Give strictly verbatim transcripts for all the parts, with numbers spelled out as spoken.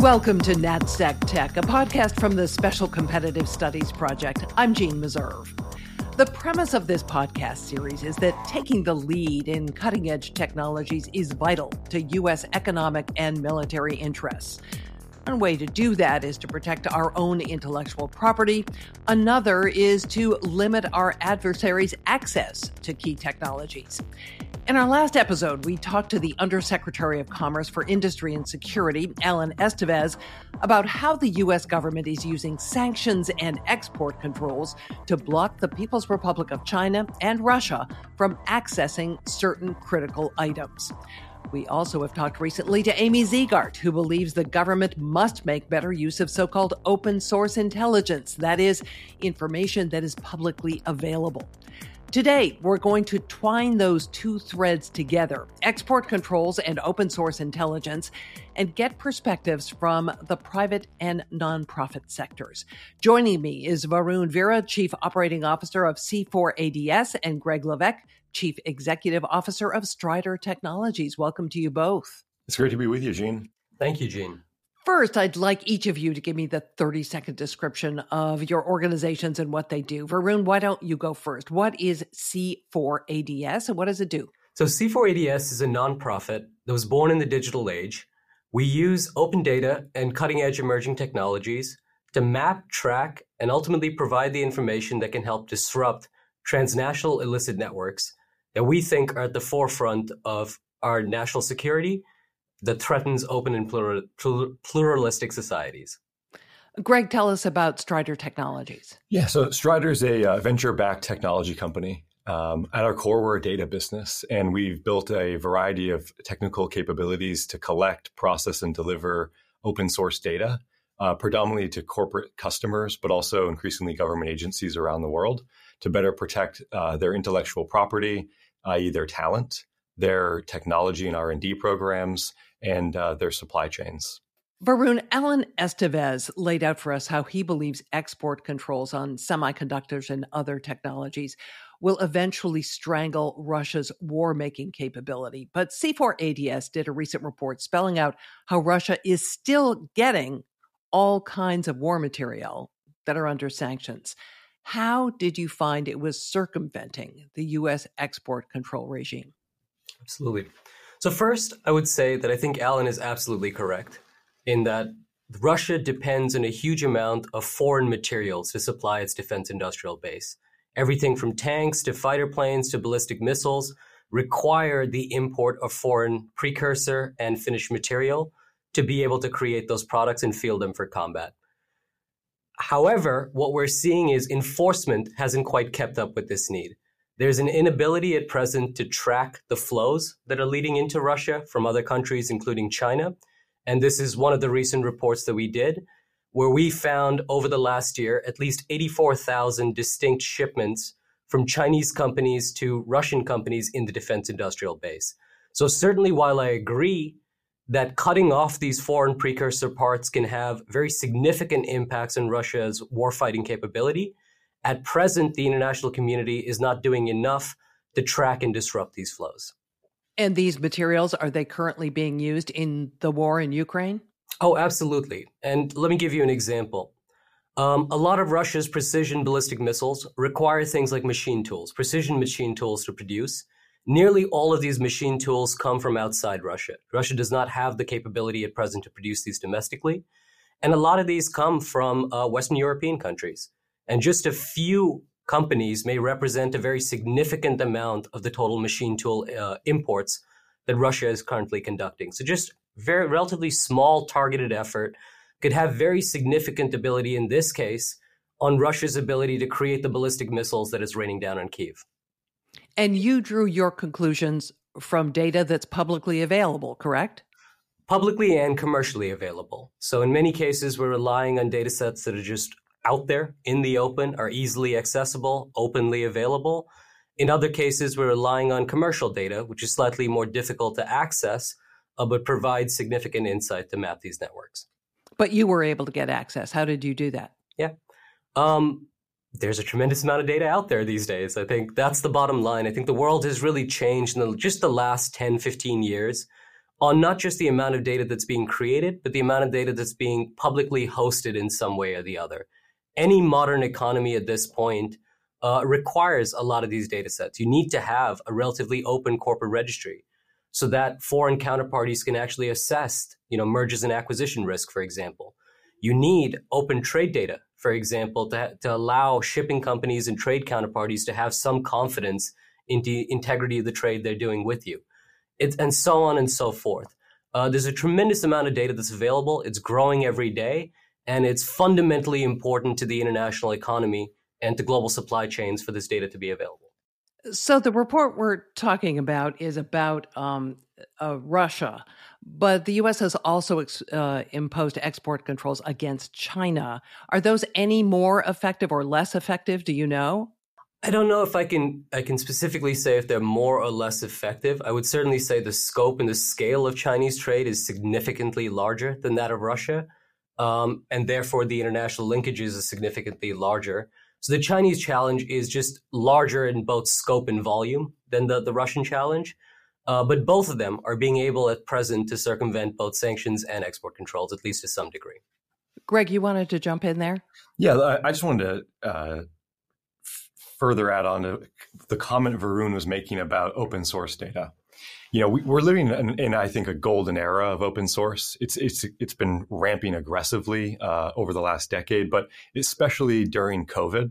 Welcome to NatSec Tech, a podcast from the Special Competitive Studies Project. I'm Jean Meserve. The premise of this podcast series is that taking the lead in cutting-edge technologies is vital to U S economic and military interests. One way to do that is to protect our own intellectual property. Another is to limit our adversaries' access to key technologies. In our last episode, we talked to the Undersecretary of Commerce for Industry and Security, Alan Estevez, about how the U S government is using sanctions and export controls to block the People's Republic of China and Russia from accessing certain critical items. We also have talked recently to Amy Ziegart, who believes the government must make better use of so-called open source intelligence, that is, information that is publicly available. Today, we're going to twine those two threads together, export controls and open source intelligence, and get perspectives from the private and nonprofit sectors. Joining me is Varun Vira, Chief Operating Officer of C four A D S, and Greg Levesque, Chief Executive Officer of Strider Technologies. Welcome to you both. It's great to be with you, Jean. Thank you, Jean. First, I'd like each of you to give me the thirty-second description of your organizations and what they do. Varun, why don't you go first? What is C four A D S and what does it do? So C four A D S is a nonprofit that was born in the digital age. We use open data and cutting-edge emerging technologies to map, track, and ultimately provide the information that can help disrupt transnational illicit networks that we think are at the forefront of our national security that threatens open and plural, pluralistic societies. Greg, tell us about Strider Technologies. Yeah, so Strider is a uh, venture-backed technology company. Um, at our core, we're a data business, and we've built a variety of technical capabilities to collect, process, and deliver open source data, uh, predominantly to corporate customers, but also increasingly government agencies around the world to better protect uh, their intellectual property, that is their talent, their technology and R and D programs, and uh, their supply chains. Varun, Alan Estevez laid out for us how he believes export controls on semiconductors and other technologies will eventually strangle Russia's war-making capability. But C four A D S did a recent report spelling out how Russia is still getting all kinds of war material that are under sanctions. How did you find it was circumventing the U S export control regime? Absolutely. So first, I would say that I think Alan is absolutely correct in that Russia depends on a huge amount of foreign materials to supply its defense industrial base. Everything from tanks to fighter planes to ballistic missiles require the import of foreign precursor and finished material to be able to create those products and field them for combat. However, what we're seeing is enforcement hasn't quite kept up with this need. There's an inability at present to track the flows that are leading into Russia from other countries, including China. And this is one of the recent reports that we did, where we found over the last year at least eighty-four thousand distinct shipments from Chinese companies to Russian companies in the defense industrial base. So certainly, while I agree that cutting off these foreign precursor parts can have very significant impacts on Russia's warfighting capability, at present, the international community is not doing enough to track and disrupt these flows. And these materials, are they currently being used in the war in Ukraine? Oh, absolutely. And let me give you an example. Um, a lot of Russia's precision ballistic missiles require things like machine tools, precision machine tools to produce. Nearly all of these machine tools come from outside Russia. Russia does not have the capability at present to produce these domestically. And a lot of these come from uh, Western European countries. And just a few companies may represent a very significant amount of the total machine tool uh, imports that Russia is currently conducting. So just very relatively small targeted effort could have very significant ability in this case on Russia's ability to create the ballistic missiles that is raining down on Kyiv. And you drew your conclusions from data that's publicly available, correct? Publicly and commercially available. So in many cases, we're relying on data sets that are just out there in the open, are easily accessible, openly available. In other cases, we're relying on commercial data, which is slightly more difficult to access, uh, but provides significant insight to map these networks. But you were able to get access. How did you do that? Yeah. Um, there's a tremendous amount of data out there these days. I think that's the bottom line. I think the world has really changed in the, just the last ten, fifteen years on not just the amount of data that's being created, but the amount of data that's being publicly hosted in some way or the other. Any modern economy at this point uh, requires a lot of these data sets. You need to have a relatively open corporate registry so that foreign counterparties can actually assess, you know, mergers and acquisition risk, for example. You need open trade data, for example, to, to allow shipping companies and trade counterparties to have some confidence in the integrity of the trade they're doing with you, it's, and so on and so forth. Uh, there's a tremendous amount of data that's available. It's growing every day, and it's fundamentally important to the international economy and to global supply chains for this data to be available. So the report we're talking about is about um, uh, Russia, but the U S has also ex- uh, imposed export controls against China. Are those any more effective or less effective? Do you know? I don't know if I can I can specifically say if they're more or less effective. I would certainly say the scope and the scale of Chinese trade is significantly larger than that of Russia, um, and therefore the international linkages are significantly larger. So the Chinese challenge is just larger in both scope and volume than the, the Russian challenge. Uh, but both of them are being able at present to circumvent both sanctions and export controls, at least to some degree. Greg, you wanted to jump in there? Yeah, I just wanted to uh, further add on to the comment Varun was making about open source data. You know, we, we're living in, in, I think, a golden era of open source. It's it's it's been ramping aggressively uh, over the last decade, but especially during COVID,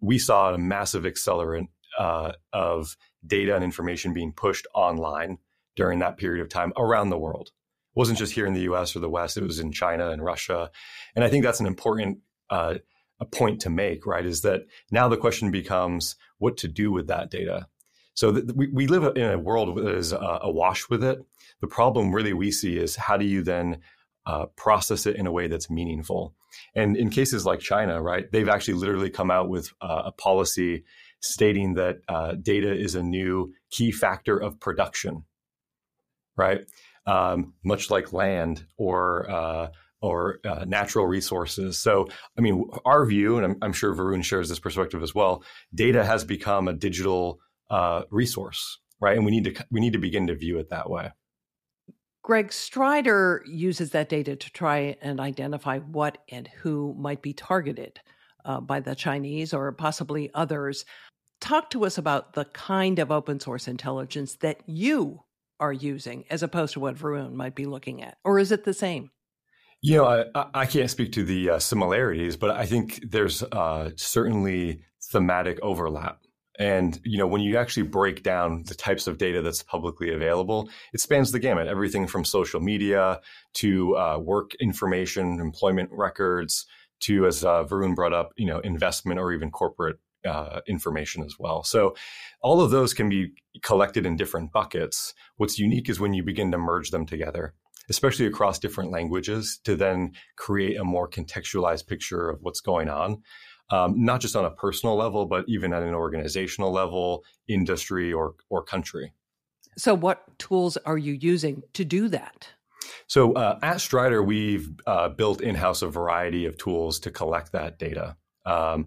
we saw a massive accelerant uh, of data and information being pushed online during that period of time around the world. It wasn't just here in the U S or the West. It was in China and Russia. And I think that's an important uh, a point to make, right, is that now the question becomes what to do with that data. So we, we live in a world that is uh, awash with it. The problem really we see is how do you then uh, process it in a way that's meaningful? And in cases like China, right, they've actually literally come out with uh, a policy stating that uh, data is a new key factor of production, right? Um, much like land or uh, or uh, natural resources. So, I mean, our view, and I'm, I'm sure Varun shares this perspective as well, data has become a digital Uh, resource, right? And we need to we need to begin to view it that way. Greg, Strider uses that data to try and identify what and who might be targeted uh, by the Chinese or possibly others. Talk to us about the kind of open source intelligence that you are using as opposed to what Varun might be looking at, or is it the same? You know, I, I can't speak to the uh, similarities, but I think there's uh, certainly thematic overlap. And, you know, when you actually break down the types of data that's publicly available, it spans the gamut, everything from social media to uh, work information, employment records, to, as uh, Varun brought up, you know, investment or even corporate uh, information as well. So all of those can be collected in different buckets. What's unique is when you begin to merge them together, especially across different languages, to then create a more contextualized picture of what's going on. Um, not just on a personal level, but even at an organizational level, industry or or country. So what tools are you using to do that? So uh, at Strider, we've uh, built in-house a variety of tools to collect that data. Um,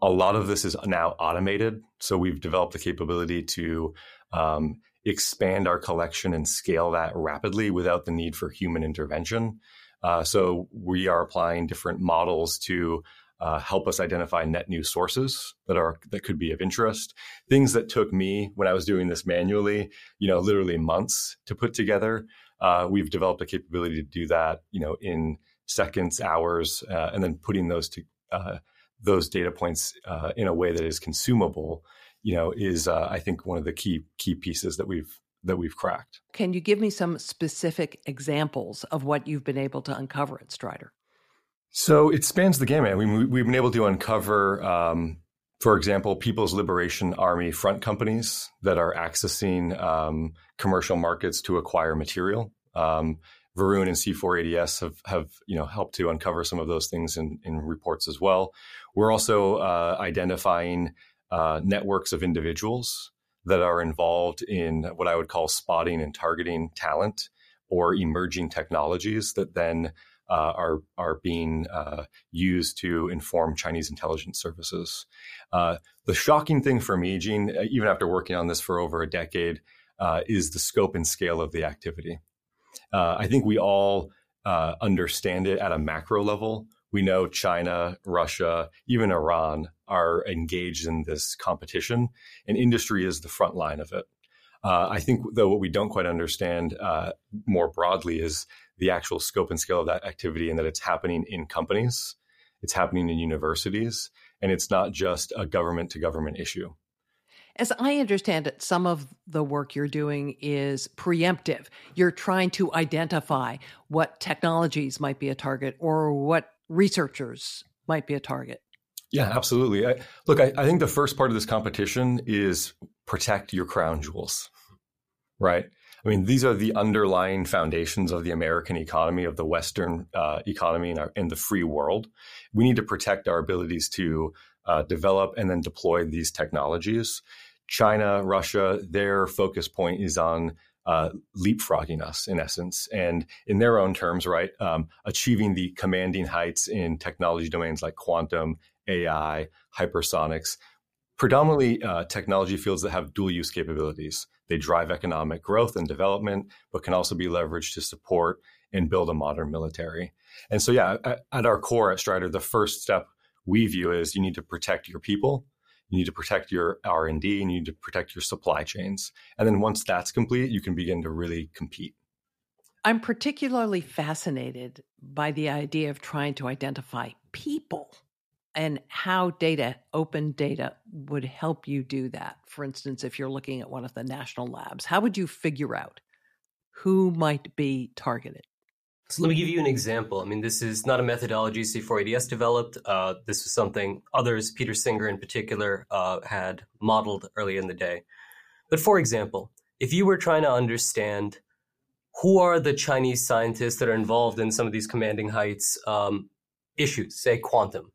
a lot of this is now automated. So we've developed the capability to um, expand our collection and scale that rapidly without the need for human intervention. Uh, so we are applying different models to Uh, help us identify net new sources that are that could be of interest. Things that took me when I was doing this manually, you know, literally months to put together. Uh, we've developed a capability to do that, you know, in seconds, hours, uh, and then putting those to uh, those data points uh, in a way that is consumable. You know, is uh, I think one of the key key pieces that we've that we've cracked. Can you give me some specific examples of what you've been able to uncover at Strider? So it spans the gamut. We, we've been able to uncover, um, for example, People's Liberation Army front companies that are accessing um, commercial markets to acquire material. Um, Varun and C four A D S have, have you know, helped to uncover some of those things in, in reports as well. We're also uh, identifying uh, networks of individuals that are involved in what I would call spotting and targeting talent or emerging technologies that then Uh, are are being uh, used to inform Chinese intelligence services. Uh, the shocking thing for me, Gene, even after working on this for over a decade, uh, is the scope and scale of the activity. Uh, I think we all uh, understand it at a macro level. We know China, Russia, even Iran are engaged in this competition, and industry is the front line of it. Uh, I think, though, what we don't quite understand uh, more broadly is the actual scope and scale of that activity, and that it's happening in companies, it's happening in universities, and it's not just a government-to-government issue. As I understand it, some of the work you're doing is preemptive. You're trying to identify what technologies might be a target or what researchers might be a target. Yeah, absolutely. I, look, I, I think the first part of this competition is protect your crown jewels, right? I mean, these are the underlying foundations of the American economy, of the Western uh, economy, and, our, and the free world. We need to protect our abilities to uh, develop and then deploy these technologies. China, Russia, their focus point is on uh, leapfrogging us, in essence, and in their own terms, right, um, achieving the commanding heights in technology domains like quantum, A I, hypersonics, predominantly uh, technology fields that have dual use capabilities. They drive economic growth and development, but can also be leveraged to support and build a modern military. And so, yeah, at, at our core at Strider, the first step we view is you need to protect your people, you need to protect your R and D, and you need to protect your supply chains. And then once that's complete, you can begin to really compete. I'm particularly fascinated by the idea of trying to identify people and how data, open data, would help you do that. For instance, if you're looking at one of the national labs, how would you figure out who might be targeted? So let me give you an example. I mean, this is not a methodology C four A D S developed. Uh, this was something others, Peter Singer in particular, uh, had modeled early in the day. But for example, if you were trying to understand who are the Chinese scientists that are involved in some of these commanding heights um, issues, say quantum,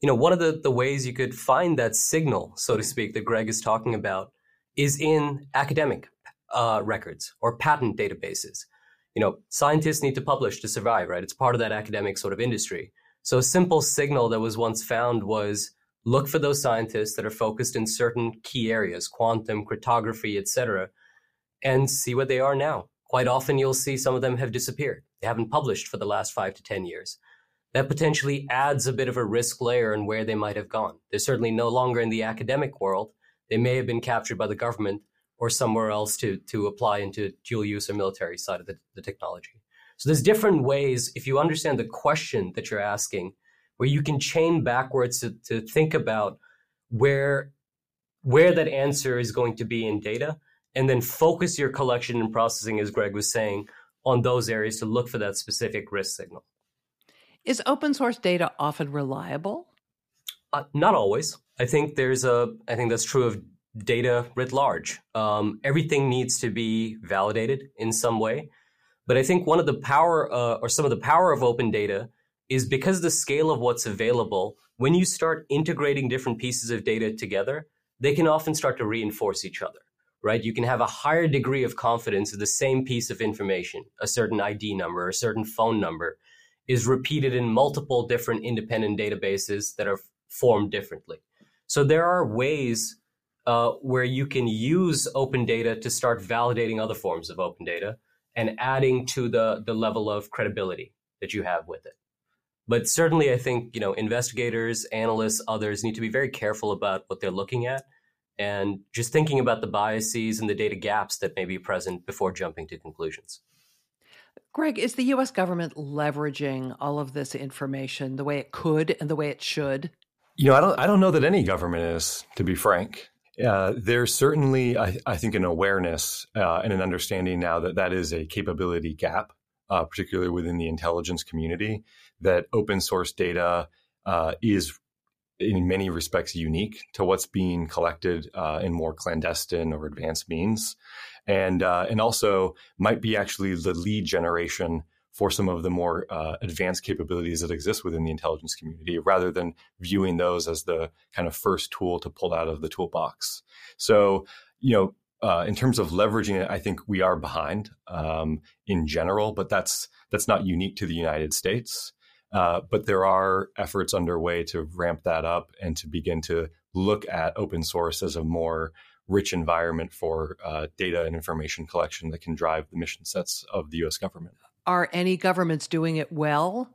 you know, one of the, the ways you could find that signal, so to speak, that Greg is talking about is in academic uh, records or patent databases. You know, scientists need to publish to survive, right? It's part of that academic sort of industry. So a simple signal that was once found was look for those scientists that are focused in certain key areas, quantum, cryptography, et cetera, and see what they are now. Quite often you'll see some of them have disappeared. They haven't published for the last five to ten years. That potentially adds a bit of a risk layer in where they might have gone. They're certainly no longer in the academic world. They may have been captured by the government or somewhere else to, to apply into dual use or military side of the, the technology. So there's different ways, if you understand the question that you're asking, where you can chain backwards to, to think about where, where that answer is going to be in data, and then focus your collection and processing, as Greg was saying, on those areas to look for that specific risk signal. Is open source data often reliable? Uh, not always. I think there's a. I think that's true of data writ large. Um, everything needs to be validated in some way. But I think one of the power, uh, or some of the power of open data, is because the scale of what's available. When you start integrating different pieces of data together, they can often start to reinforce each other. Right? You can have a higher degree of confidence of the same piece of information, a certain I D number, a certain phone number, is repeated in multiple different independent databases that are formed differently. So there are ways uh, where you can use open data to start validating other forms of open data and adding to the, the level of credibility that you have with it. But certainly I think, you know, investigators, analysts, others need to be very careful about what they're looking at and just thinking about the biases and the data gaps that may be present before jumping to conclusions. Greg, is the U S government leveraging all of this information the way it could and the way it should? You know, I don't I don't know that any government is, to be frank. Uh, there's certainly, I, I think, an awareness uh, and an understanding now that that is a capability gap, uh, particularly within the intelligence community, that open source data uh, is in many respects unique to what's being collected uh, in more clandestine or advanced means. And uh, and also might be actually the lead generation for some of the more uh, advanced capabilities that exist within the intelligence community, rather than viewing those as the kind of first tool to pull out of the toolbox. So, you know, uh, in terms of leveraging it, I think we are behind um, in general, but that's that's not unique to the United States. Uh, but there are efforts underway to ramp that up and to begin to look at open source as a more rich environment for uh, data and information collection that can drive the mission sets of the U S government. Are any governments doing it well?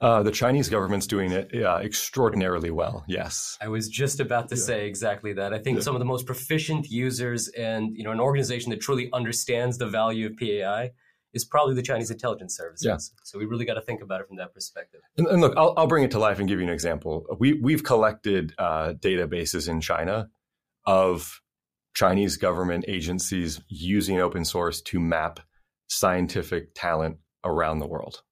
Uh, the Chinese government's doing it uh, extraordinarily well, yes. I was just about to yeah. say exactly that. I think yeah. some of the most proficient users and, you know, an organization that truly understands the value of P A I is probably the Chinese intelligence services. Yeah. So we really got to think about it from that perspective. And, and look, I'll, I'll bring it to life and give you an example. We, we've collected uh, databases in China of Chinese government agencies using open source to map scientific talent around the world.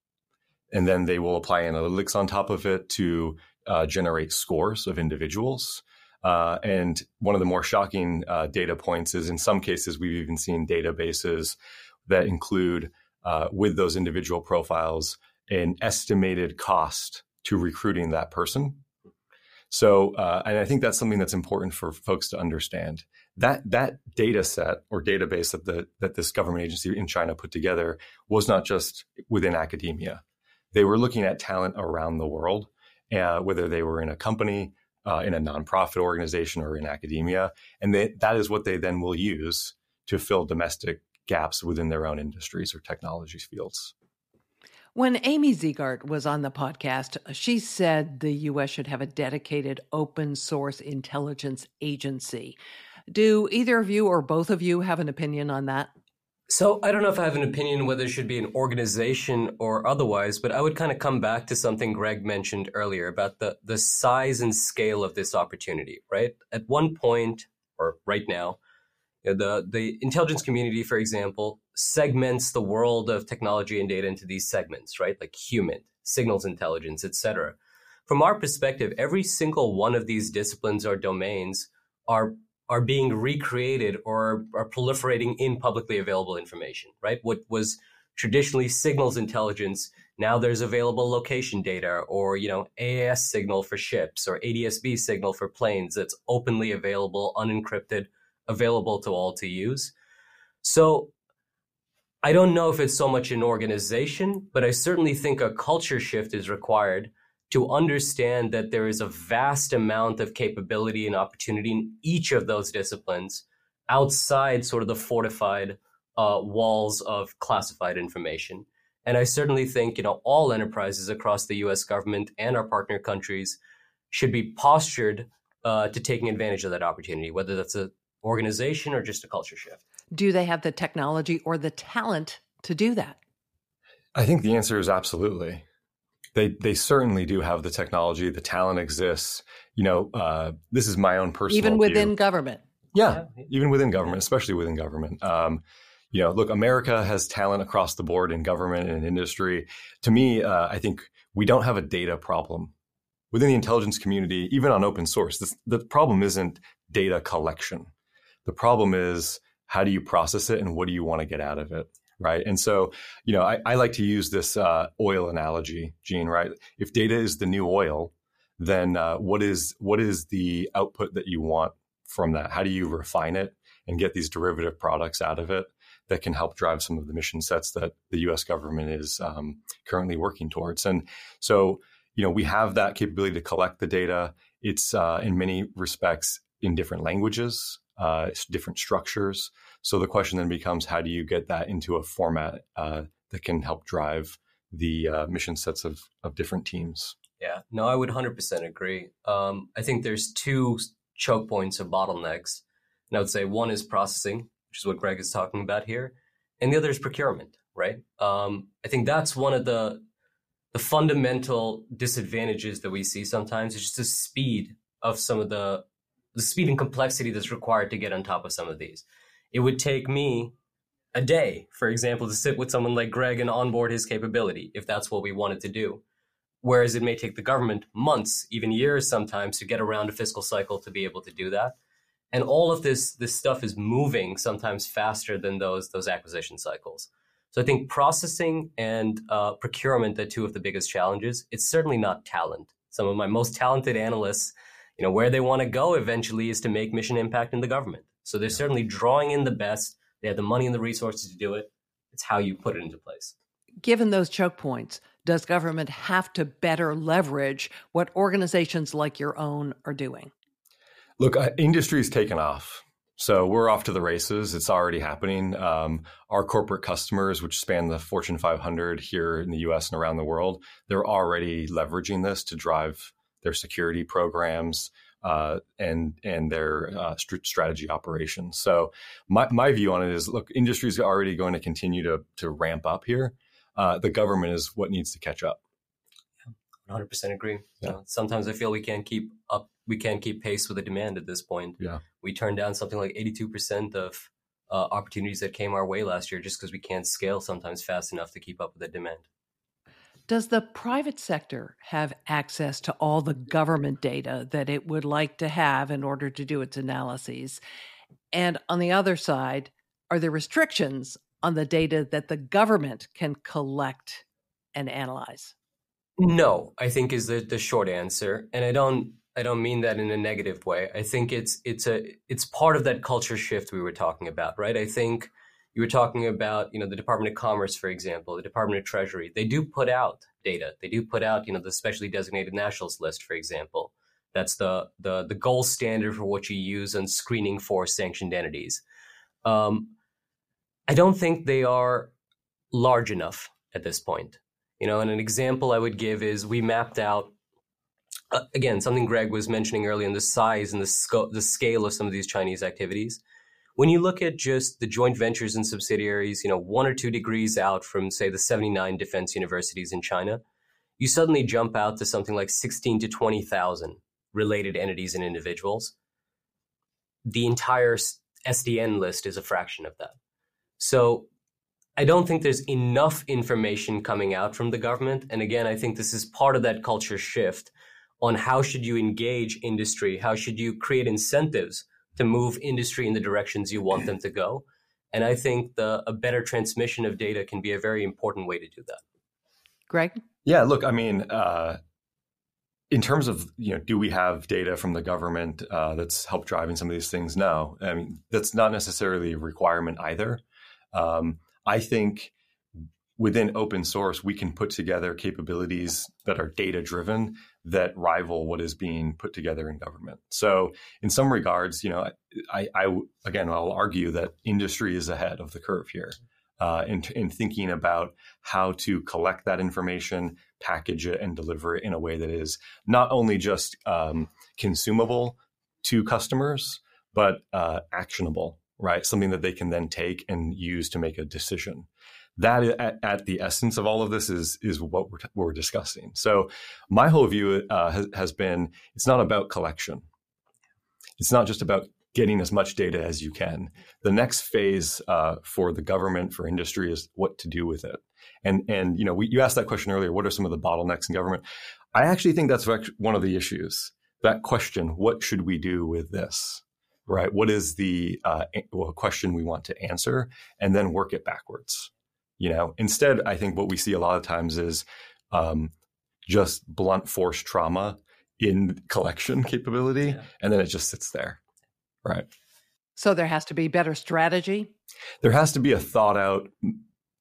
And then they will apply analytics on top of it to uh, generate scores of individuals. Uh, and one of the more shocking uh, data points is, in some cases, we've even seen databases that include, uh, with those individual profiles, an estimated cost to recruiting that person. So, uh, and I think that's something that's important for folks to understand. That that data set or database that the that this government agency in China put together was not just within academia. They were looking at talent around the world, uh, whether they were in a company, uh, in a nonprofit organization, or in academia. And they, that is what they then will use to fill domestic gaps within their own industries or technology fields. When Amy Ziegart was on the podcast, she said the U S should have a dedicated open source intelligence agency. Do either of you or both of you have an opinion on that? So I don't know if I have an opinion whether it should be an organization or otherwise, but I would kind of come back to something Greg mentioned earlier about the, the size and scale of this opportunity, right? At one point, or right now, the, the intelligence community, for example, segments the world of technology and data into these segments, right? Like human, signals intelligence, et cetera. From our perspective, every single one of these disciplines or domains are are being recreated or are proliferating in publicly available information, right? What was traditionally signals intelligence, now there's available location data or, you know, A A S signal for ships or A D S B signal for planes that's openly available, unencrypted, available to all to use. So I don't know if it's so much an organization, but I certainly think a culture shift is required to understand that there is a vast amount of capability and opportunity in each of those disciplines outside sort of the fortified uh, walls of classified information. And I certainly think, you know, all enterprises across the U S government and our partner countries should be postured uh, to taking advantage of that opportunity, whether that's an organization or just a culture shift. Do they have the technology or the talent to do that? I think the answer is absolutely. They they certainly do have the technology. The talent exists. You know, uh, this is my own personal even within view. Government. Yeah, yeah, even within government, especially within government. Um, you know, look, America has talent across the board in government and in industry. To me, uh, I think we don't have a data problem within the intelligence community, even on open source. This, the problem isn't data collection. The problem is how do you process it and what do you want to get out of it? Right. And so, you know, I, I like to use this uh, oil analogy, Gene, right? If data is the new oil, then uh, what is what is the output that you want from that? How do you refine it and get these derivative products out of it that can help drive some of the mission sets that the U S government is um, currently working towards? And so, you know, we have that capability to collect the data. It's uh, in many respects in different languages. Uh, different structures. So the question then becomes, how do you get that into a format uh, that can help drive the uh, mission sets of, of different teams? Yeah, no, I would one hundred percent agree. Um, I think there's two choke points or bottlenecks. And I would say one is processing, which is what Greg is talking about here. And the other is procurement, right? Um, I think that's one of the, the fundamental disadvantages that we see sometimes is just the speed of some of the the speed and complexity that's required to get on top of some of these. It would take me a day, for example, to sit with someone like Greg and onboard his capability, if that's what we wanted to do. Whereas it may take the government months, even years sometimes, to get around a fiscal cycle to be able to do that. And all of this this stuff is moving sometimes faster than those, those acquisition cycles. So I think processing and uh, procurement are two of the biggest challenges. It's certainly not talent. Some of my most talented analysts, you know, where they want to go eventually is to make mission impact in the government. So they're certainly drawing in the best. They have the money and the resources to do it. It's how you put it into place. Given those choke points, does government have to better leverage what organizations like your own are doing? Look, uh, industry's taken off. So we're off to the races. It's already happening. Um, our corporate customers, which span the Fortune five hundred here in the U S and around the world, they're already leveraging this to drive their security programs uh, and and their uh, st- strategy operations. So my, my view on it is, look, industry is already going to continue to to ramp up here. Uh, the government is what needs to catch up. one hundred percent agree. Yeah. You know, sometimes I feel we can't keep up. We can't keep pace with the demand at this point. Yeah. We turned down something like eighty-two percent of uh, opportunities that came our way last year just because we can't scale sometimes fast enough to keep up with the demand. Does the private sector have access to all the government data that it would like to have in order to do its analyses? And on the other side, are there restrictions on the data that the government can collect and analyze? No, I think is the, the short answer. And I don't I don't mean that in a negative way. I think it's it's a it's part of that culture shift we were talking about, right? I think you were talking about, you know, the Department of Commerce, for example, the Department of Treasury. They do put out data. They do put out, you know, the specially designated nationals list, for example. That's the the the gold standard for what you use on screening for sanctioned entities. Um, I don't think they are large enough at this point. You know, and an example I would give is we mapped out, uh, again, something Greg was mentioning earlier, in the size and the sco- the scale of some of these Chinese activities. When you look at just the joint ventures and subsidiaries, you know, one or two degrees out from, say, the seventy-nine defense universities in China, you suddenly jump out to something like sixteen to twenty thousand related entities and individuals. The entire S D N list is a fraction of that. So I don't think there's enough information coming out from the government. And again, I think this is part of that culture shift on how should you engage industry? How should you create incentives to move industry in the directions you want them to go? And I think the a better transmission of data can be a very important way to do that. Greg? Yeah, look, I mean, uh, in terms of, you know, do we have data from the government uh, that's helped driving some of these things? No, I mean, that's not necessarily a requirement either. Um, I think within open source, we can put together capabilities that are data-driven that rival what is being put together in government. So in some regards, you know, I, I again, I'll argue that industry is ahead of the curve here uh, in, in thinking about how to collect that information, package it, and deliver it in a way that is not only just um, consumable to customers, but uh, actionable. Right? Something that they can then take and use to make a decision. That at, at the essence of all of this is is what we're, we're discussing. So my whole view uh, has, has been, it's not about collection. It's not just about getting as much data as you can. The next phase uh, for the government, for industry, is what to do with it. And, and you know, we, you asked that question earlier, what are some of the bottlenecks in government? I actually think that's one of the issues, that question, what should we do with this? Right? What is the uh, question we want to answer, and then work it backwards? You know, instead, I think what we see a lot of times is um, just blunt force trauma in collection capability, yeah. And then it just sits there, right? So there has to be better strategy. There has to be a thought out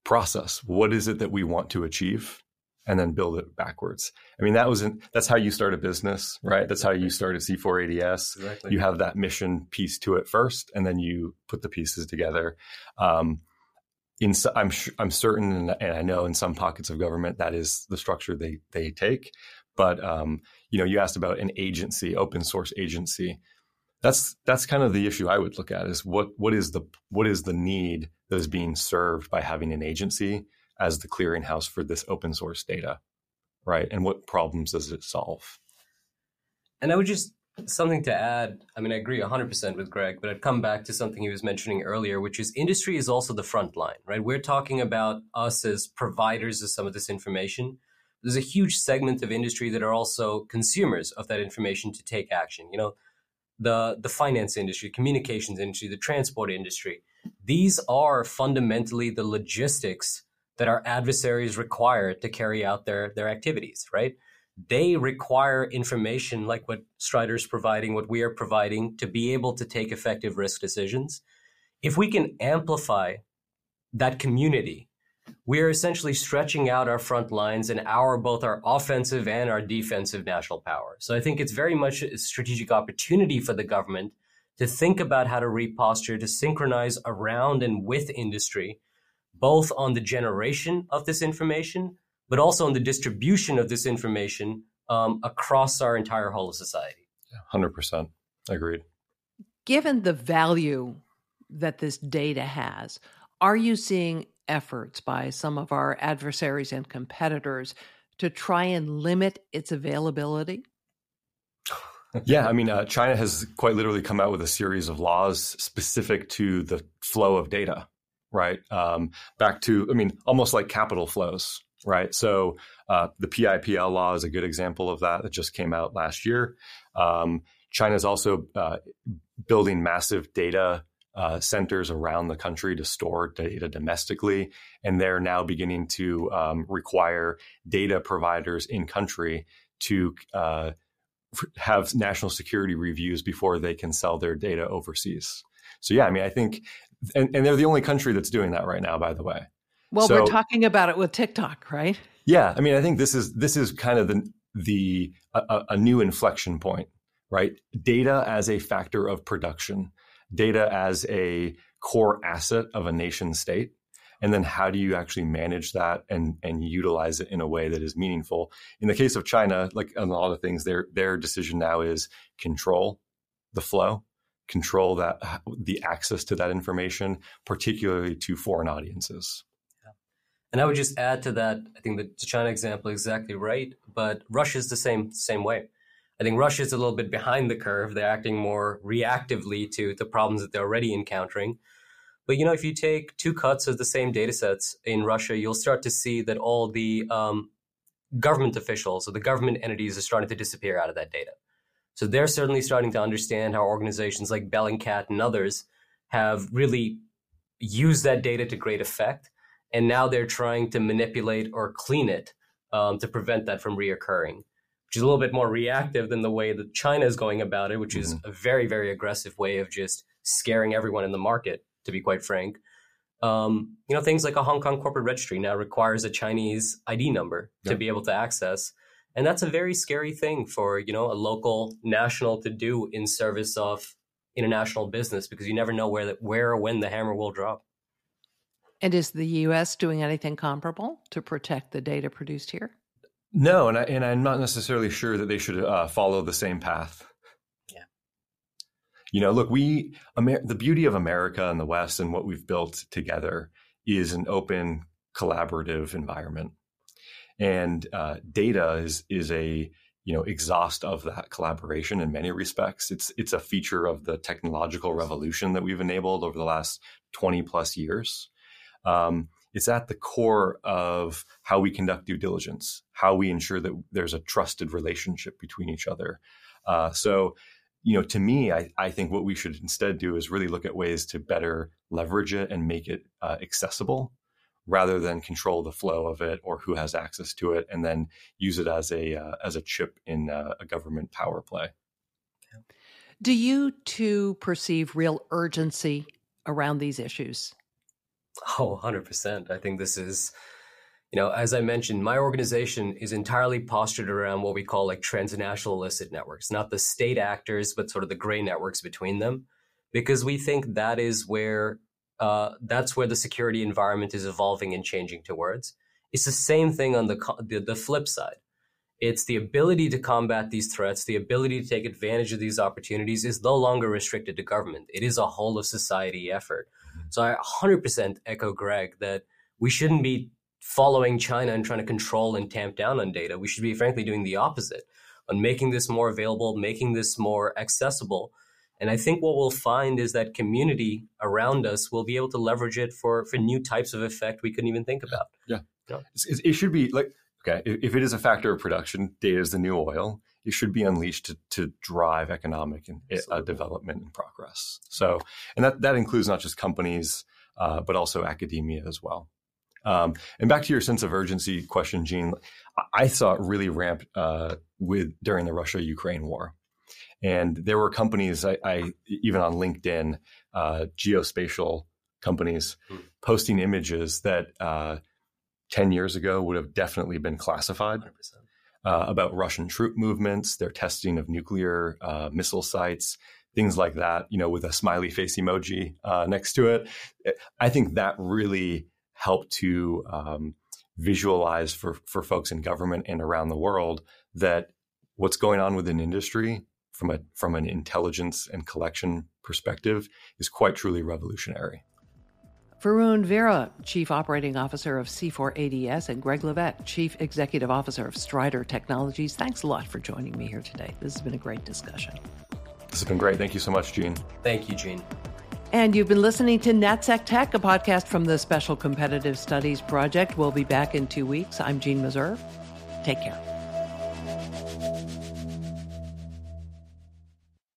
process. What is it that we want to achieve? And then build it backwards. I mean, that was in, that's how you start a business, right? That's how you start a C four A D S. Exactly. You have that mission piece to it first, and then you put the pieces together. Um, in, I'm I'm certain, and I know in some pockets of government that is the structure they they take. But um, you know, you asked about an agency, open source agency. That's that's kind of the issue I would look at, is what what is the what is the need that is being served by having an agency as the clearinghouse for this open source data, right? And what problems does it solve? And I would just, something to add, I mean, I agree one hundred percent with Greg, but I'd come back to something he was mentioning earlier, which is industry is also the front line, right? We're talking about us as providers of some of this information. There's a huge segment of industry that are also consumers of that information to take action. You know, the, the finance industry, communications industry, the transport industry, these are fundamentally the logistics that our adversaries require to carry out their, their activities, right? They require information like what Strider's providing, what we are providing, to be able to take effective risk decisions. If we can amplify that community, we are essentially stretching out our front lines and our both our offensive and our defensive national power. So I think it's very much a strategic opportunity for the government to think about how to reposture, to synchronize around and with industry, both on the generation of this information, but also on the distribution of this information um, across our entire whole of society. one hundred percent. Agreed. Given the value that this data has, are you seeing efforts by some of our adversaries and competitors to try and limit its availability? Yeah, I mean, uh, China has quite literally come out with a series of laws specific to the flow of data, right? Um, back to, I mean, almost like capital flows, right? So uh, the P I P L law is a good example of that that just came out last year. Um, China is also uh, building massive data Uh, centers around the country to store data domestically. And they're now beginning to um, require data providers in country to uh, f- have national security reviews before they can sell their data overseas. So, yeah, I mean, I think, and, and they're the only country that's doing that right now, by the way. Well, so, we're talking about it with TikTok, right? Yeah. I mean, I think this is, this is kind of the, the a, a new inflection point, right? Data as a factor of production. Data as a core asset of a nation state, and then how do you actually manage that and and utilize it in a way that is meaningful? In the case of China, like a lot of things, their their decision now is control the flow, control that the access to that information, particularly to foreign audiences. Yeah. And I would just add to that, I think the China example is exactly right, but Russia's the same same way. I think Russia is a little bit behind the curve. They're acting more reactively to the problems that they're already encountering. But, you know, if you take two cuts of the same data sets in Russia, you'll start to see that all the um, government officials or the government entities are starting to disappear out of that data. So they're certainly starting to understand how organizations like Bellingcat and others have really used that data to great effect. And now they're trying to manipulate or clean it um, to prevent that from reoccurring, which is a little bit more reactive than the way that China is going about it, which is mm-hmm. a very, very aggressive way of just scaring everyone in the market, to be quite frank. Um, you know, things like a Hong Kong corporate registry now requires a Chinese I D number yeah. to be able to access. And that's a very scary thing for, you know, a local national to do in service of international business, because you never know where, that, where or when the hammer will drop. And is the U S doing anything comparable to protect the data produced here? No, and, I, and I'm not necessarily sure that they should uh, follow the same path. Yeah. You know, look, we Amer- the beauty of America and the West and what we've built together is an open, collaborative environment. And uh, data is is a, you know, exhaust of that collaboration in many respects. It's it's a feature of the technological revolution that we've enabled over the last twenty plus years. Um It's at the core of how we conduct due diligence, how we ensure that there's a trusted relationship between each other. Uh, so, you know, to me, I, I think what we should instead do is really look at ways to better leverage it and make it uh, accessible rather than control the flow of it or who has access to it and then use it as a uh, as a chip in uh, a government power play. Do you two perceive real urgency around these issues? Oh, one hundred percent. I think this is, you know, as I mentioned, my organization is entirely postured around what we call like transnational illicit networks, not the state actors, but sort of the gray networks between them, because we think that is where uh, that's where the security environment is evolving and changing towards. It's the same thing on the, the the flip side. It's the ability to combat these threats. The ability to take advantage of these opportunities is no longer restricted to government. It is a whole of society effort. So I one hundred percent echo Greg that we shouldn't be following China and trying to control and tamp down on data. We should be, frankly, doing the opposite on making this more available, making this more accessible. And I think what we'll find is that community around us will be able to leverage it for, for new types of effect we couldn't even think about. Yeah, yeah. It, it should be like, okay, if it is a factor of production, data is the new oil. It should be unleashed to, to drive economic and uh, development and progress. So, and that, that includes not just companies, uh, but also academia as well. Um, and back to your sense of urgency question, Gene, I saw it really ramp uh, with during the Russia-Ukraine war. And there were companies, I, I even on LinkedIn, uh, geospatial companies mm-hmm. posting images that uh, ten years ago would have definitely been classified. one hundred percent. Uh, about Russian troop movements, their testing of nuclear uh, missile sites, things like that, you know, with a smiley face emoji uh, next to it. I think that really helped to um, visualize for, for folks in government and around the world that what's going on within industry from a from an intelligence and collection perspective is quite truly revolutionary. Varun Vira, Chief Operating Officer of C four A D S, and Greg Levesque, Chief Executive Officer of Strider Technologies. Thanks a lot for joining me here today. This has been a great discussion. This has been great. Thank you so much, Gene. Thank you, Gene. And you've been listening to NatSec Tech, a podcast from the Special Competitive Studies Project. We'll be back in two weeks. I'm Gene Meserve. Take care.